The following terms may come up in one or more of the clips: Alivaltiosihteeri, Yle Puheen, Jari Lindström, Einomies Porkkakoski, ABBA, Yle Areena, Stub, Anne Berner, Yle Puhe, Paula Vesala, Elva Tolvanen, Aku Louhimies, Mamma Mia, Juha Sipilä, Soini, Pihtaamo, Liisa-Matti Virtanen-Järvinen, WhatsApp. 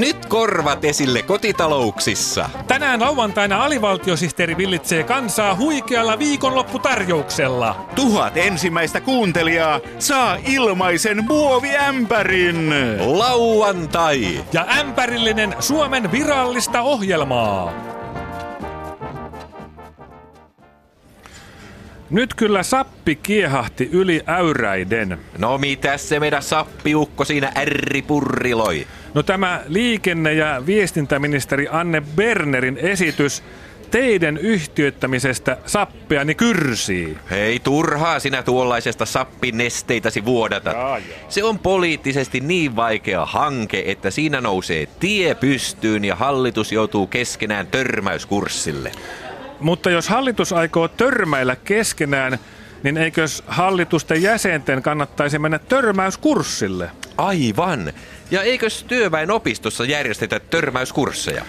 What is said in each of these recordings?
Nyt korvat esille kotitalouksissa. Tänään lauantaina alivaltiosihteeri villitsee kansaa huikealla viikonlopputarjouksella. 1000 ensimmäistä kuuntelijaa saa ilmaisen muoviämpärin. Lauantai. Ja ämpärillinen Suomen virallista ohjelmaa. Nyt kyllä sappi kiehahti yli äyräiden. No mitäs se meidän sappiukko siinä ärripurriloi? No tämä liikenne- ja viestintäministeri Anne Bernerin esitys teiden yhtiöittämisestä sappeani kyrsii. Hei, turhaa sinä tuollaisesta sappinesteitäsi vuodatat. Se on poliittisesti niin vaikea hanke, että siinä nousee tie pystyyn ja hallitus joutuu keskenään törmäyskurssille. Mutta jos hallitus aikoo törmäillä keskenään, niin eikös hallitusten jäsenten kannattaisi mennä törmäyskurssille? Aivan. Ja eikös työväenopistossa järjestetä törmäyskursseja?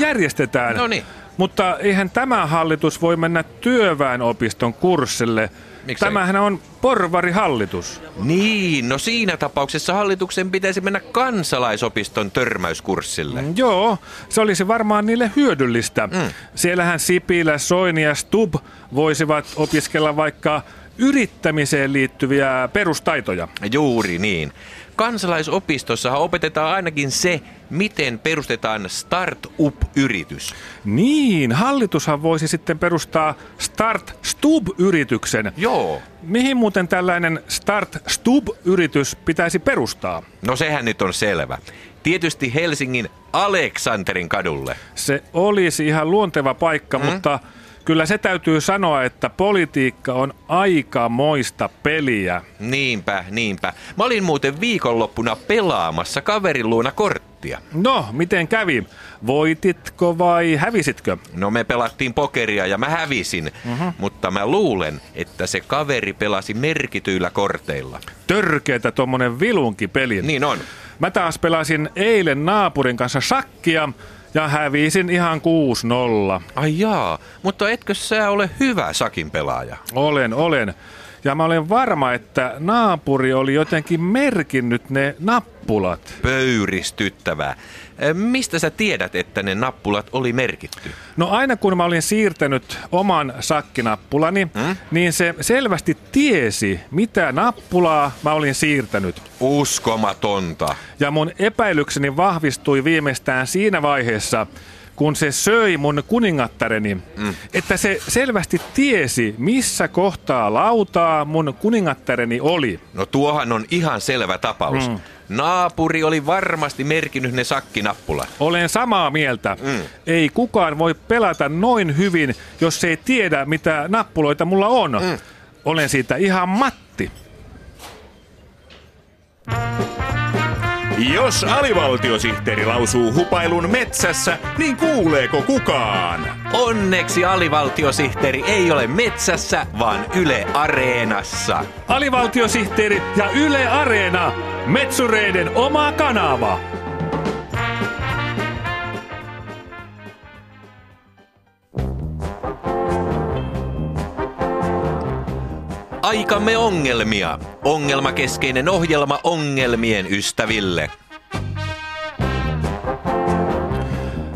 Järjestetään. No niin. Mutta eihän tämä hallitus voi mennä työväenopiston kurssille. Miksei? Tämähän on porvarihallitus. Niin, no siinä tapauksessa hallituksen pitäisi mennä kansalaisopiston törmäyskurssille. Joo, se olisi varmaan niille hyödyllistä. Siellähän Sipilä, Soini ja Stub voisivat opiskella vaikka yrittämiseen liittyviä perustaitoja. Juuri niin. Kansalaisopistossa opetetaan ainakin se, miten perustetaan start-up-yritys. Niin, hallitushan voisi sitten perustaa Start-Stub-yrityksen. Joo. Mihin muuten tällainen Start-Stub-yritys pitäisi perustaa? No sehän nyt on selvä. Tietysti Helsingin Aleksanterin kadulle. Se olisi ihan luonteva paikka, mutta kyllä se täytyy sanoa, että politiikka on aikamoista peliä. Niinpä. Mä olin muuten viikonloppuna pelaamassa kaverin luona korttia. No, miten kävi? Voititko vai hävisitkö? No me pelattiin pokeria ja mä hävisin, mutta mä luulen, että se kaveri pelasi merkityillä korteilla. Törkeetä tommonen vilunkipeli. Niin on. Mä taas pelasin eilen naapurin kanssa shakkia. Ja hävisin ihan 6-0. Ai jaa, mutta etkö sä ole hyvä shakin pelaaja? Olen. Ja mä olen varma, että naapuri oli jotenkin merkinnyt ne nappulat. Pöyristyttävää. Mistä sä tiedät, että ne nappulat oli merkitty? No aina kun mä olin siirtänyt oman shakkinappulani, niin se selvästi tiesi, mitä nappulaa mä olin siirtänyt. Uskomatonta. Ja mun epäilykseni vahvistui viimeistään siinä vaiheessa, kun se söi mun kuningattareni, että se selvästi tiesi, missä kohtaa lautaa mun kuningattareni oli. No tuohan on ihan selvä tapaus. Naapuri oli varmasti merkinnyt ne shakkinappulat. Olen samaa mieltä. Ei kukaan voi pelata noin hyvin, jos ei tiedä, mitä nappuloita mulla on. Olen siitä ihan Matti. Jos alivaltiosihteeri lausuu hupailun metsässä, niin kuuleeko kukaan? Onneksi alivaltiosihteeri ei ole metsässä, vaan Yle Areenassa. Alivaltiosihteeri ja Yle Areena, metsureiden oma kanava. Aikamme ongelmia. Ongelmakeskeinen ohjelma ongelmien ystäville.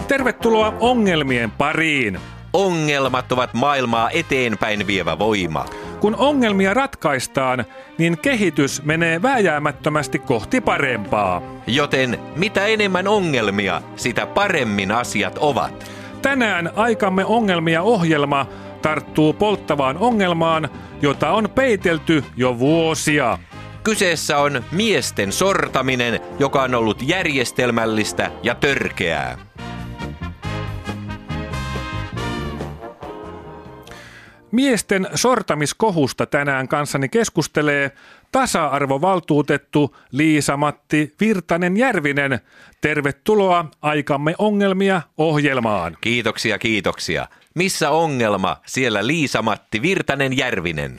Tervetuloa ongelmien pariin. Ongelmat ovat maailmaa eteenpäin vievä voima. Kun ongelmia ratkaistaan, niin kehitys menee vääjäämättömästi kohti parempaa. Joten mitä enemmän ongelmia, sitä paremmin asiat ovat. Tänään aikamme ongelmia ohjelma tarttuu polttavaan ongelmaan, jota on peitelty jo vuosia. Kyseessä on miesten sortaminen, joka on ollut järjestelmällistä ja törkeää. Miesten sortamiskohusta tänään kanssani keskustelee tasa-arvovaltuutettu Liisa-Matti Virtanen-Järvinen. Tervetuloa aikamme ongelmia ohjelmaan. Kiitoksia. Missä ongelma? Siellä Liisa-Matti Virtanen-Järvinen.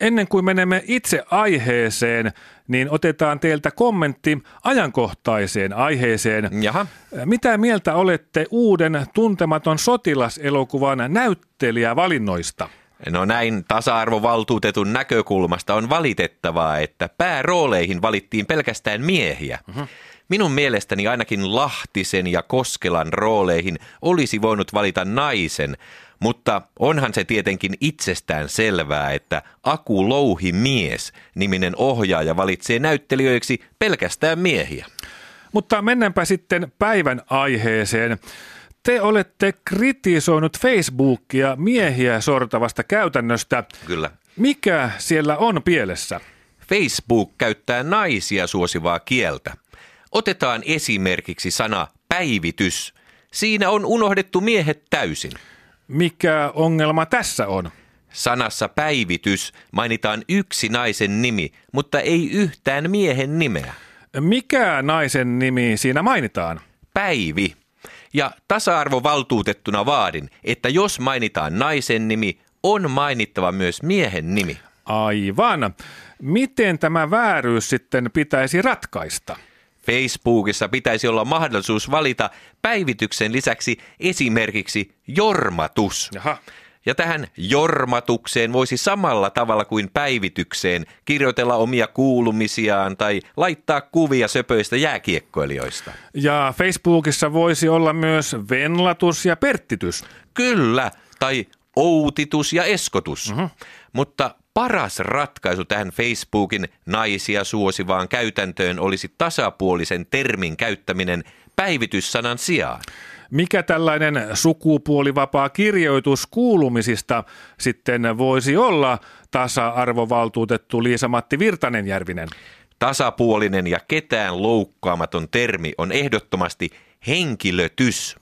Ennen kuin menemme itse aiheeseen, niin otetaan teiltä kommentti ajankohtaiseen aiheeseen. Jaha. Mitä mieltä olette uuden Tuntematon sotilaselokuvan näyttelijävalinnoista? No näin tasa-arvovaltuutetun näkökulmasta on valitettavaa, että päärooleihin valittiin pelkästään miehiä. Mm-hmm. Minun mielestäni ainakin Lahtisen ja Koskelan rooleihin olisi voinut valita naisen, mutta onhan se tietenkin itsestään selvää, että Aku Louhimies -niminen ohjaaja valitsee näyttelijöiksi pelkästään miehiä. Mutta mennäänpä sitten päivän aiheeseen. Te olette kritisoinut Facebookia miehiä sortavasta käytännöstä. Kyllä. Mikä siellä on pielessä? Facebook käyttää naisia suosivaa kieltä. Otetaan esimerkiksi sana päivitys. Siinä on unohdettu miehet täysin. Mikä ongelma tässä on? Sanassa päivitys mainitaan yksi naisen nimi, mutta ei yhtään miehen nimeä. Mikä naisen nimi siinä mainitaan? Päivi. Ja tasa-arvovaltuutettuna vaadin, että jos mainitaan naisen nimi, on mainittava myös miehen nimi. Aivan. Miten tämä vääryys sitten pitäisi ratkaista? Facebookissa pitäisi olla mahdollisuus valita päivityksen lisäksi esimerkiksi jormatus. Jaha. Ja tähän jormatukseen voisi samalla tavalla kuin päivitykseen kirjoitella omia kuulumisiaan tai laittaa kuvia söpöistä jääkiekkoilijoista. Ja Facebookissa voisi olla myös venlatus ja perttitys. Kyllä, tai outitus ja eskotus. Mm-hmm. Mutta paras ratkaisu tähän Facebookin naisia suosivaan käytäntöön olisi tasapuolisen termin käyttäminen päivityssanan sijaan. Mikä tällainen sukupuolivapaa kirjoitus kuulumisista sitten voisi olla, tasa-arvovaltuutettu Liisa-Matti Virtanen-Järvinen? Tasapuolinen ja ketään loukkaamaton termi on ehdottomasti henkilötys.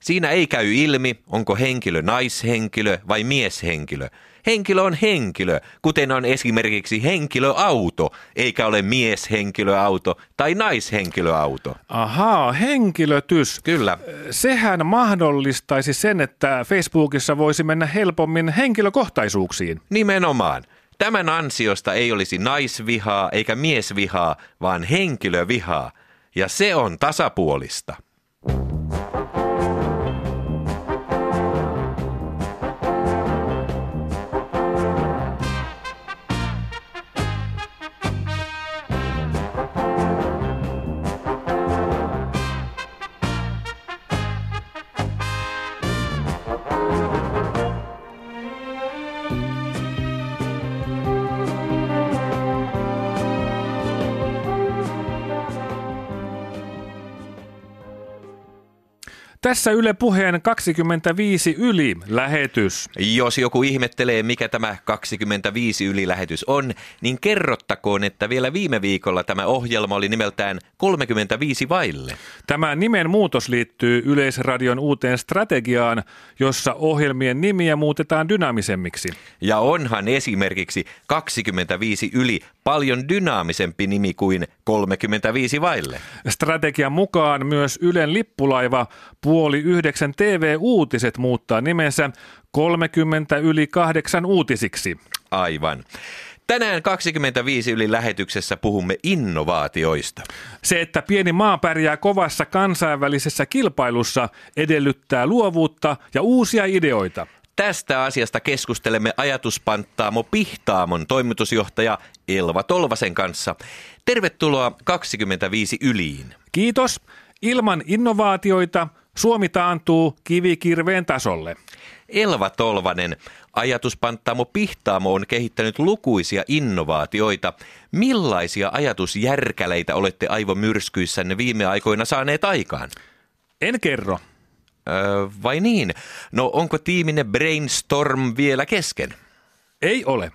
Siinä ei käy ilmi, onko henkilö naishenkilö vai mieshenkilö. Henkilö on henkilö, kuten on esimerkiksi henkilöauto, eikä ole mieshenkilöauto tai naishenkilöauto. Ahaa, henkilötys. Kyllä. Sehän mahdollistaisi sen, että Facebookissa voisi mennä helpommin henkilökohtaisuuksiin. Nimenomaan. Tämän ansiosta ei olisi naisvihaa eikä miesvihaa, vaan henkilövihaa. Ja se on tasapuolista. Tässä Yle Puheen 25 yli -lähetys. Jos joku ihmettelee, mikä tämä 25 yli -lähetys on, niin kerrottakoon, että vielä viime viikolla tämä ohjelma oli nimeltään 35 vaille. Tämä nimen muutos liittyy Yleisradion uuteen strategiaan, jossa ohjelmien nimiä muutetaan dynaamisemmiksi. Ja onhan esimerkiksi 25 yli paljon dynaamisempi nimi kuin 35 vaille. Strategian mukaan myös Ylen lippulaiva 8:30 TV-uutiset muuttaa nimensä 8:30 uutisiksi. Aivan. Tänään 25 yli -lähetyksessä puhumme innovaatioista. Se, että pieni maa pärjää kovassa kansainvälisessä kilpailussa, edellyttää luovuutta ja uusia ideoita. Tästä asiasta keskustelemme ajatuspanttaamo Pihtaamon toimitusjohtaja Elva Tolvasen kanssa. Tervetuloa 25 yliin. Kiitos. Ilman innovaatioita Suomi taantuu kivikirveen tasolle. Elva Tolvanen, ajatuspanttaamo Pihtaamo on kehittänyt lukuisia innovaatioita. Millaisia ajatusjärkäleitä olette aivomyrskyissänne viime aikoina saaneet aikaan? En kerro. Vai niin? No onko tiiminne brainstorm vielä kesken? Ei ole.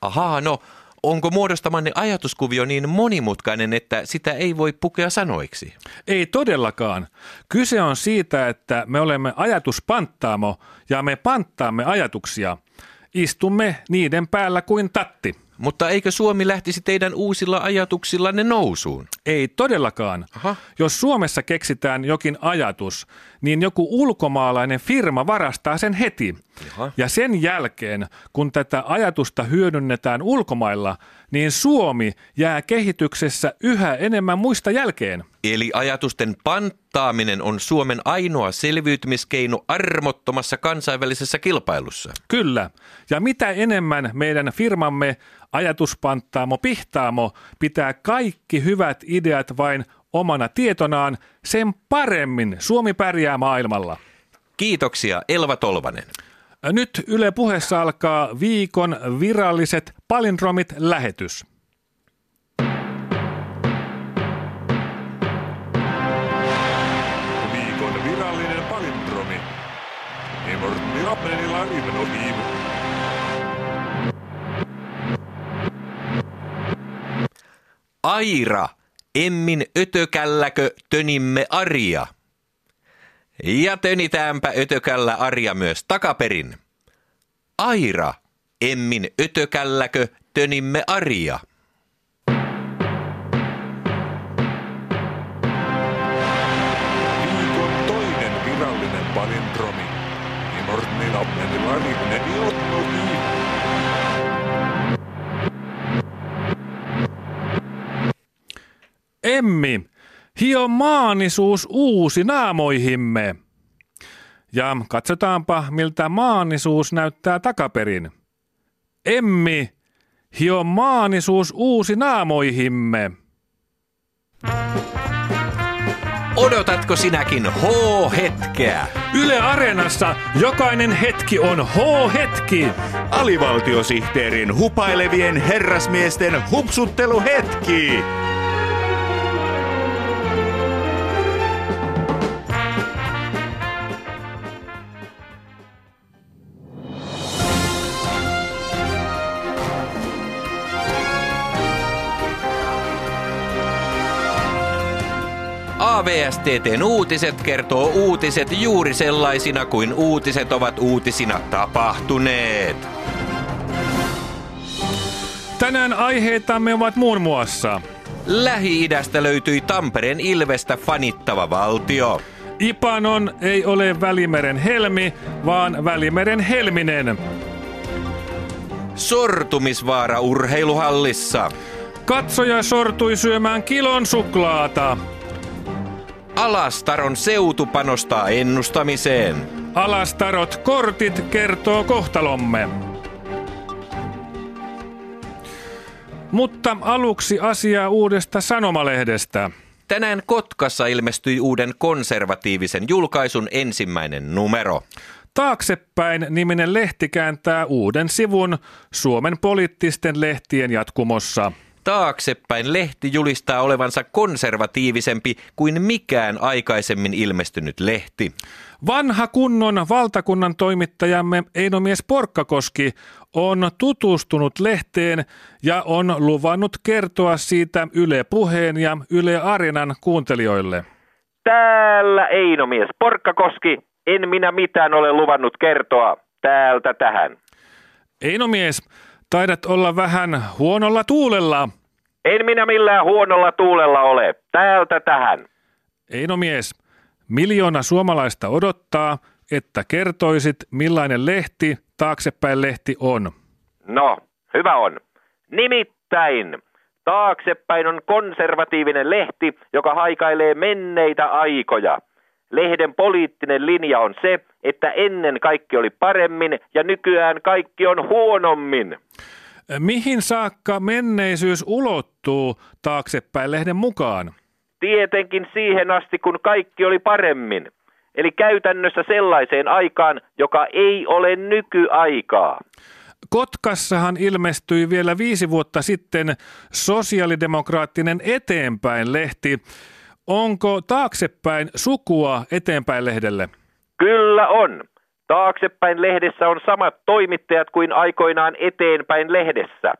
Ahaa, no onko muodostamanne ajatuskuvio niin monimutkainen, että sitä ei voi pukea sanoiksi? Ei todellakaan. Kyse on siitä, että me olemme ajatuspanttaamo ja me panttaamme ajatuksia. Istumme niiden päällä kuin tatti. Mutta eikö Suomi lähtisi teidän uusilla ajatuksillanne nousuun? Ei todellakaan. Aha. Jos Suomessa keksitään jokin ajatus, niin joku ulkomaalainen firma varastaa sen heti. Jaha. Ja sen jälkeen, kun tätä ajatusta hyödynnetään ulkomailla, niin Suomi jää kehityksessä yhä enemmän muista jälkeen. Eli ajatusten panttaaminen on Suomen ainoa selviytymiskeino armottomassa kansainvälisessä kilpailussa. Kyllä. Ja mitä enemmän meidän firmamme ajatuspanttaamo Pihtaamo pitää kaikki hyvät ideat vain omana tietonaan, sen paremmin Suomi pärjää maailmalla. Kiitoksia, Elva Tolvanen. Nyt Yle Puheessa alkaa viikon viralliset palindromit-lähetys. Viikon virallinen palindromi. Aira, emmin ötökälläkö tönimme Aria? Ja tönitäänpä ötökällä Arja myös takaperin. Aira, emmin ötökälläkö tönimme Arja? Viikon toinen virallinen palindromi. Emmi, hio maanisuus uusi naamoihimme. Ja katsotaanpa, miltä maanisuus näyttää takaperin. Emmi, hio maanisuus uusi naamoihimme. Odotatko sinäkin H-hetkeä? Yle Areenassa jokainen hetki on H-hetki. Alivaltiosihteerin hupailevien herrasmiesten hupsutteluhetki. AVSTT:n uutiset kertoo uutiset juuri sellaisina kuin uutiset ovat uutisina tapahtuneet. Tänään aiheitamme ovat muun muassa: Lähi-idästä löytyi Tampereen Ilvestä fanittava valtio. Ipanon ei ole Välimeren helmi, vaan Välimeren helminen. Sortumisvaara urheiluhallissa. Katsoja sortui syömään kilon suklaata. Alastaron seutu panostaa ennustamiseen. Alastarot kortit kertoo kohtalomme. Mutta aluksi asiaa uudesta sanomalehdestä. Tänään Kotkassa ilmestyi uuden konservatiivisen julkaisun ensimmäinen numero. Taaksepäin niminen lehti kääntää uuden sivun Suomen poliittisten lehtien jatkumossa. Taaksepäin lehti julistaa olevansa konservatiivisempi kuin mikään aikaisemmin ilmestynyt lehti. Vanha kunnon valtakunnan toimittajamme Einomies Porkkakoski on tutustunut lehteen ja on luvannut kertoa siitä Yle Puheen ja Yle Areenan kuuntelijoille. Täällä Einomies Porkkakoski, en minä mitään ole luvannut kertoa täältä tähän. Einomies, taidat olla vähän huonolla tuulella. En minä millään huonolla tuulella ole. Täältä tähän. Einomies, miljoona suomalaista odottaa, että kertoisit, millainen lehti taaksepäin lehti on. No, hyvä on. Nimittäin taaksepäin on konservatiivinen lehti, joka haikailee menneitä aikoja. Lehden poliittinen linja on se, että ennen kaikki oli paremmin ja nykyään kaikki on huonommin. Mihin saakka menneisyys ulottuu taaksepäin lehden mukaan? Tietenkin siihen asti, kun kaikki oli paremmin. Eli käytännössä sellaiseen aikaan, joka ei ole nykyaikaa. Kotkassahan ilmestyi vielä 5 vuotta sitten sosiaalidemokraattinen Eteenpäin-lehti. Onko taaksepäin sukua Eteenpäin-lehdelle? Kyllä on. Taaksepäin-lehdessä on samat toimittajat kuin aikoinaan Eteenpäin-lehdessä.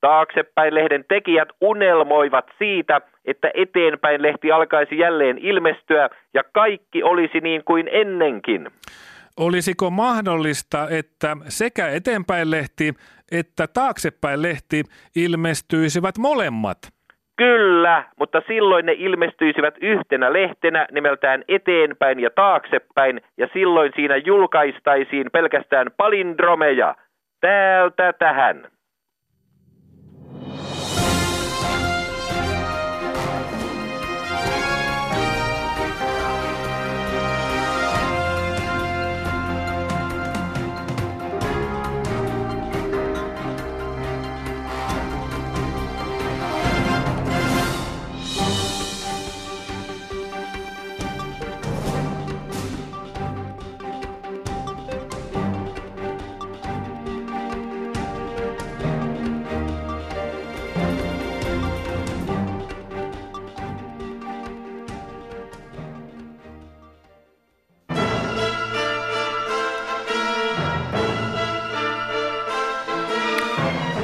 Taaksepäin-lehden tekijät unelmoivat siitä, että Eteenpäin-lehti alkaisi jälleen ilmestyä ja kaikki olisi niin kuin ennenkin. Olisiko mahdollista, että sekä Eteenpäin-lehti että Taaksepäin-lehti ilmestyisivät molemmat? Kyllä, mutta silloin ne ilmestyisivät yhtenä lehtenä nimeltään eteenpäin ja taaksepäin, ja silloin siinä julkaistaisiin pelkästään palindromeja. Täältä tähän.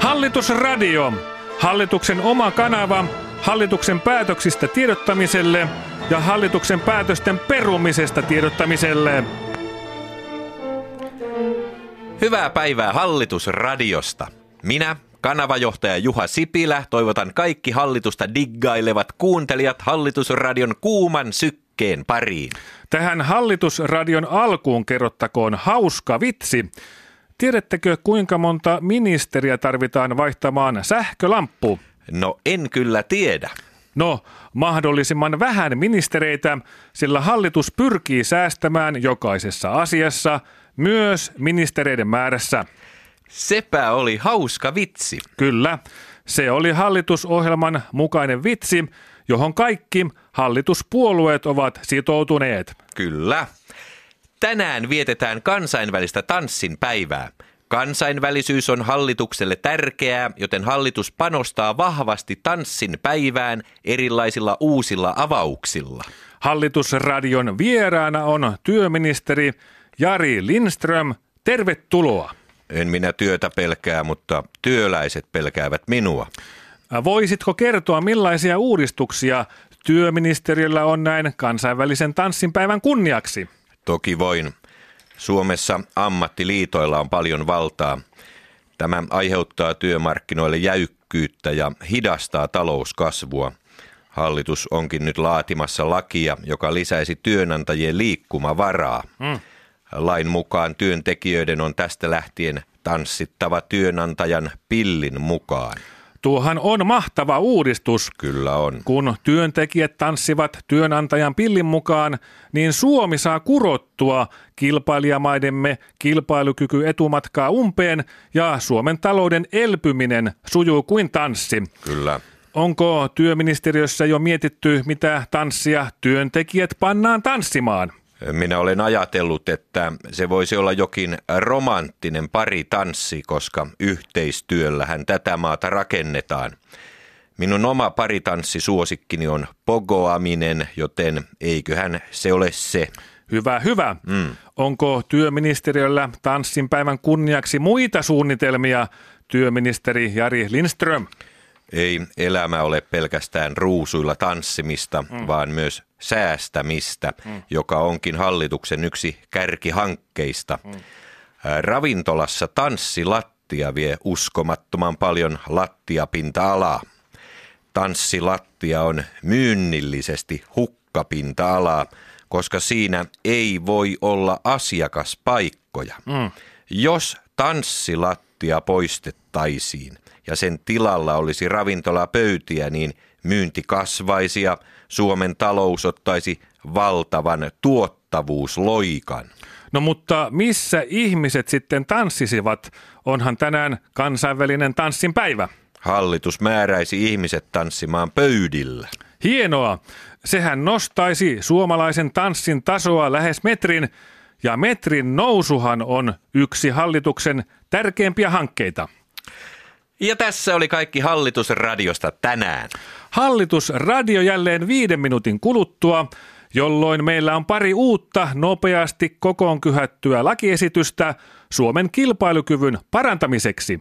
Hallitusradio, hallituksen oma kanava hallituksen päätöksistä tiedottamiselle ja hallituksen päätösten perumisesta tiedottamiselle. Hyvää päivää Hallitusradiosta. Minä, kanavajohtaja Juha Sipilä, toivotan kaikki hallitusta diggailevat kuuntelijat Hallitusradion kuuman sykkeen pariin. Tähän Hallitusradion alkuun kerrottakoon hauska vitsi. Tiedättekö, kuinka monta ministeriä tarvitaan vaihtamaan sähkölamppu? No, en kyllä tiedä. No, mahdollisimman vähän ministereitä, sillä hallitus pyrkii säästämään jokaisessa asiassa, myös ministereiden määrässä. Sepä oli hauska vitsi. Kyllä, se oli hallitusohjelman mukainen vitsi, johon kaikki hallituspuolueet ovat sitoutuneet. Kyllä. Tänään vietetään kansainvälistä tanssin päivää. Kansainvälisyys on hallitukselle tärkeää, joten hallitus panostaa vahvasti tanssin päivään erilaisilla uusilla avauksilla. Hallitusradion vieraana on työministeri Jari Lindström. Tervetuloa. En minä työtä pelkää, mutta työläiset pelkäävät minua. Voisitko kertoa, millaisia uudistuksia työministeriöllä on näin kansainvälisen tanssin päivän kunniaksi? Toki voin. Suomessa ammattiliitoilla on paljon valtaa. Tämä aiheuttaa työmarkkinoille jäykkyyttä ja hidastaa talouskasvua. Hallitus onkin nyt laatimassa lakia, joka lisäisi työnantajien liikkumavaraa. Lain mukaan työntekijöiden on tästä lähtien tanssittava työnantajan pillin mukaan. Tuohan on mahtava uudistus. Kyllä on. Kun työntekijät tanssivat työnantajan pillin mukaan, niin Suomi saa kurottua kilpailijamaidemme kilpailukykyetumatkaa umpeen ja Suomen talouden elpyminen sujuu kuin tanssi. Kyllä. Onko työministeriössä jo mietitty, mitä tanssia työntekijät pannaan tanssimaan? Minä olen ajatellut, että se voisi olla jokin romanttinen paritanssi, koska yhteistyöllähän tätä maata rakennetaan. Minun oma paritanssisuosikkini on pogoaminen, joten eiköhän se ole se. Hyvä, hyvä. Onko työministeriöllä tanssinpäivän kunniaksi muita suunnitelmia, työministeri Jari Lindström? Ei elämä ole pelkästään ruusuilla tanssimista, vaan myös säästämistä, joka onkin hallituksen yksi kärkihankkeista. Ravintolassa tanssilattia vie uskomattoman paljon lattiapinta-alaa. Tanssilattia on myynnillisesti hukkapinta-alaa, koska siinä ei voi olla asiakaspaikkoja. Jos tanssilattia poistettaisiin ja sen tilalla olisi ravintolapöytiä, niin myynti kasvaisi ja Suomen talous ottaisi valtavan tuottavuusloikan. No mutta missä ihmiset sitten tanssisivat? Onhan tänään kansainvälinen tanssin päivä. Hallitus määräisi ihmiset tanssimaan pöydillä. Hienoa. Sehän nostaisi suomalaisen tanssin tasoa lähes metrin. Ja metrin nousuhan on yksi hallituksen tärkeimpiä hankkeita. Ja tässä oli kaikki Hallitusradiosta tänään. Hallitusradio jälleen 5 minuutin kuluttua, jolloin meillä on pari uutta nopeasti kokoon kyhättyä lakiesitystä Suomen kilpailukyvyn parantamiseksi.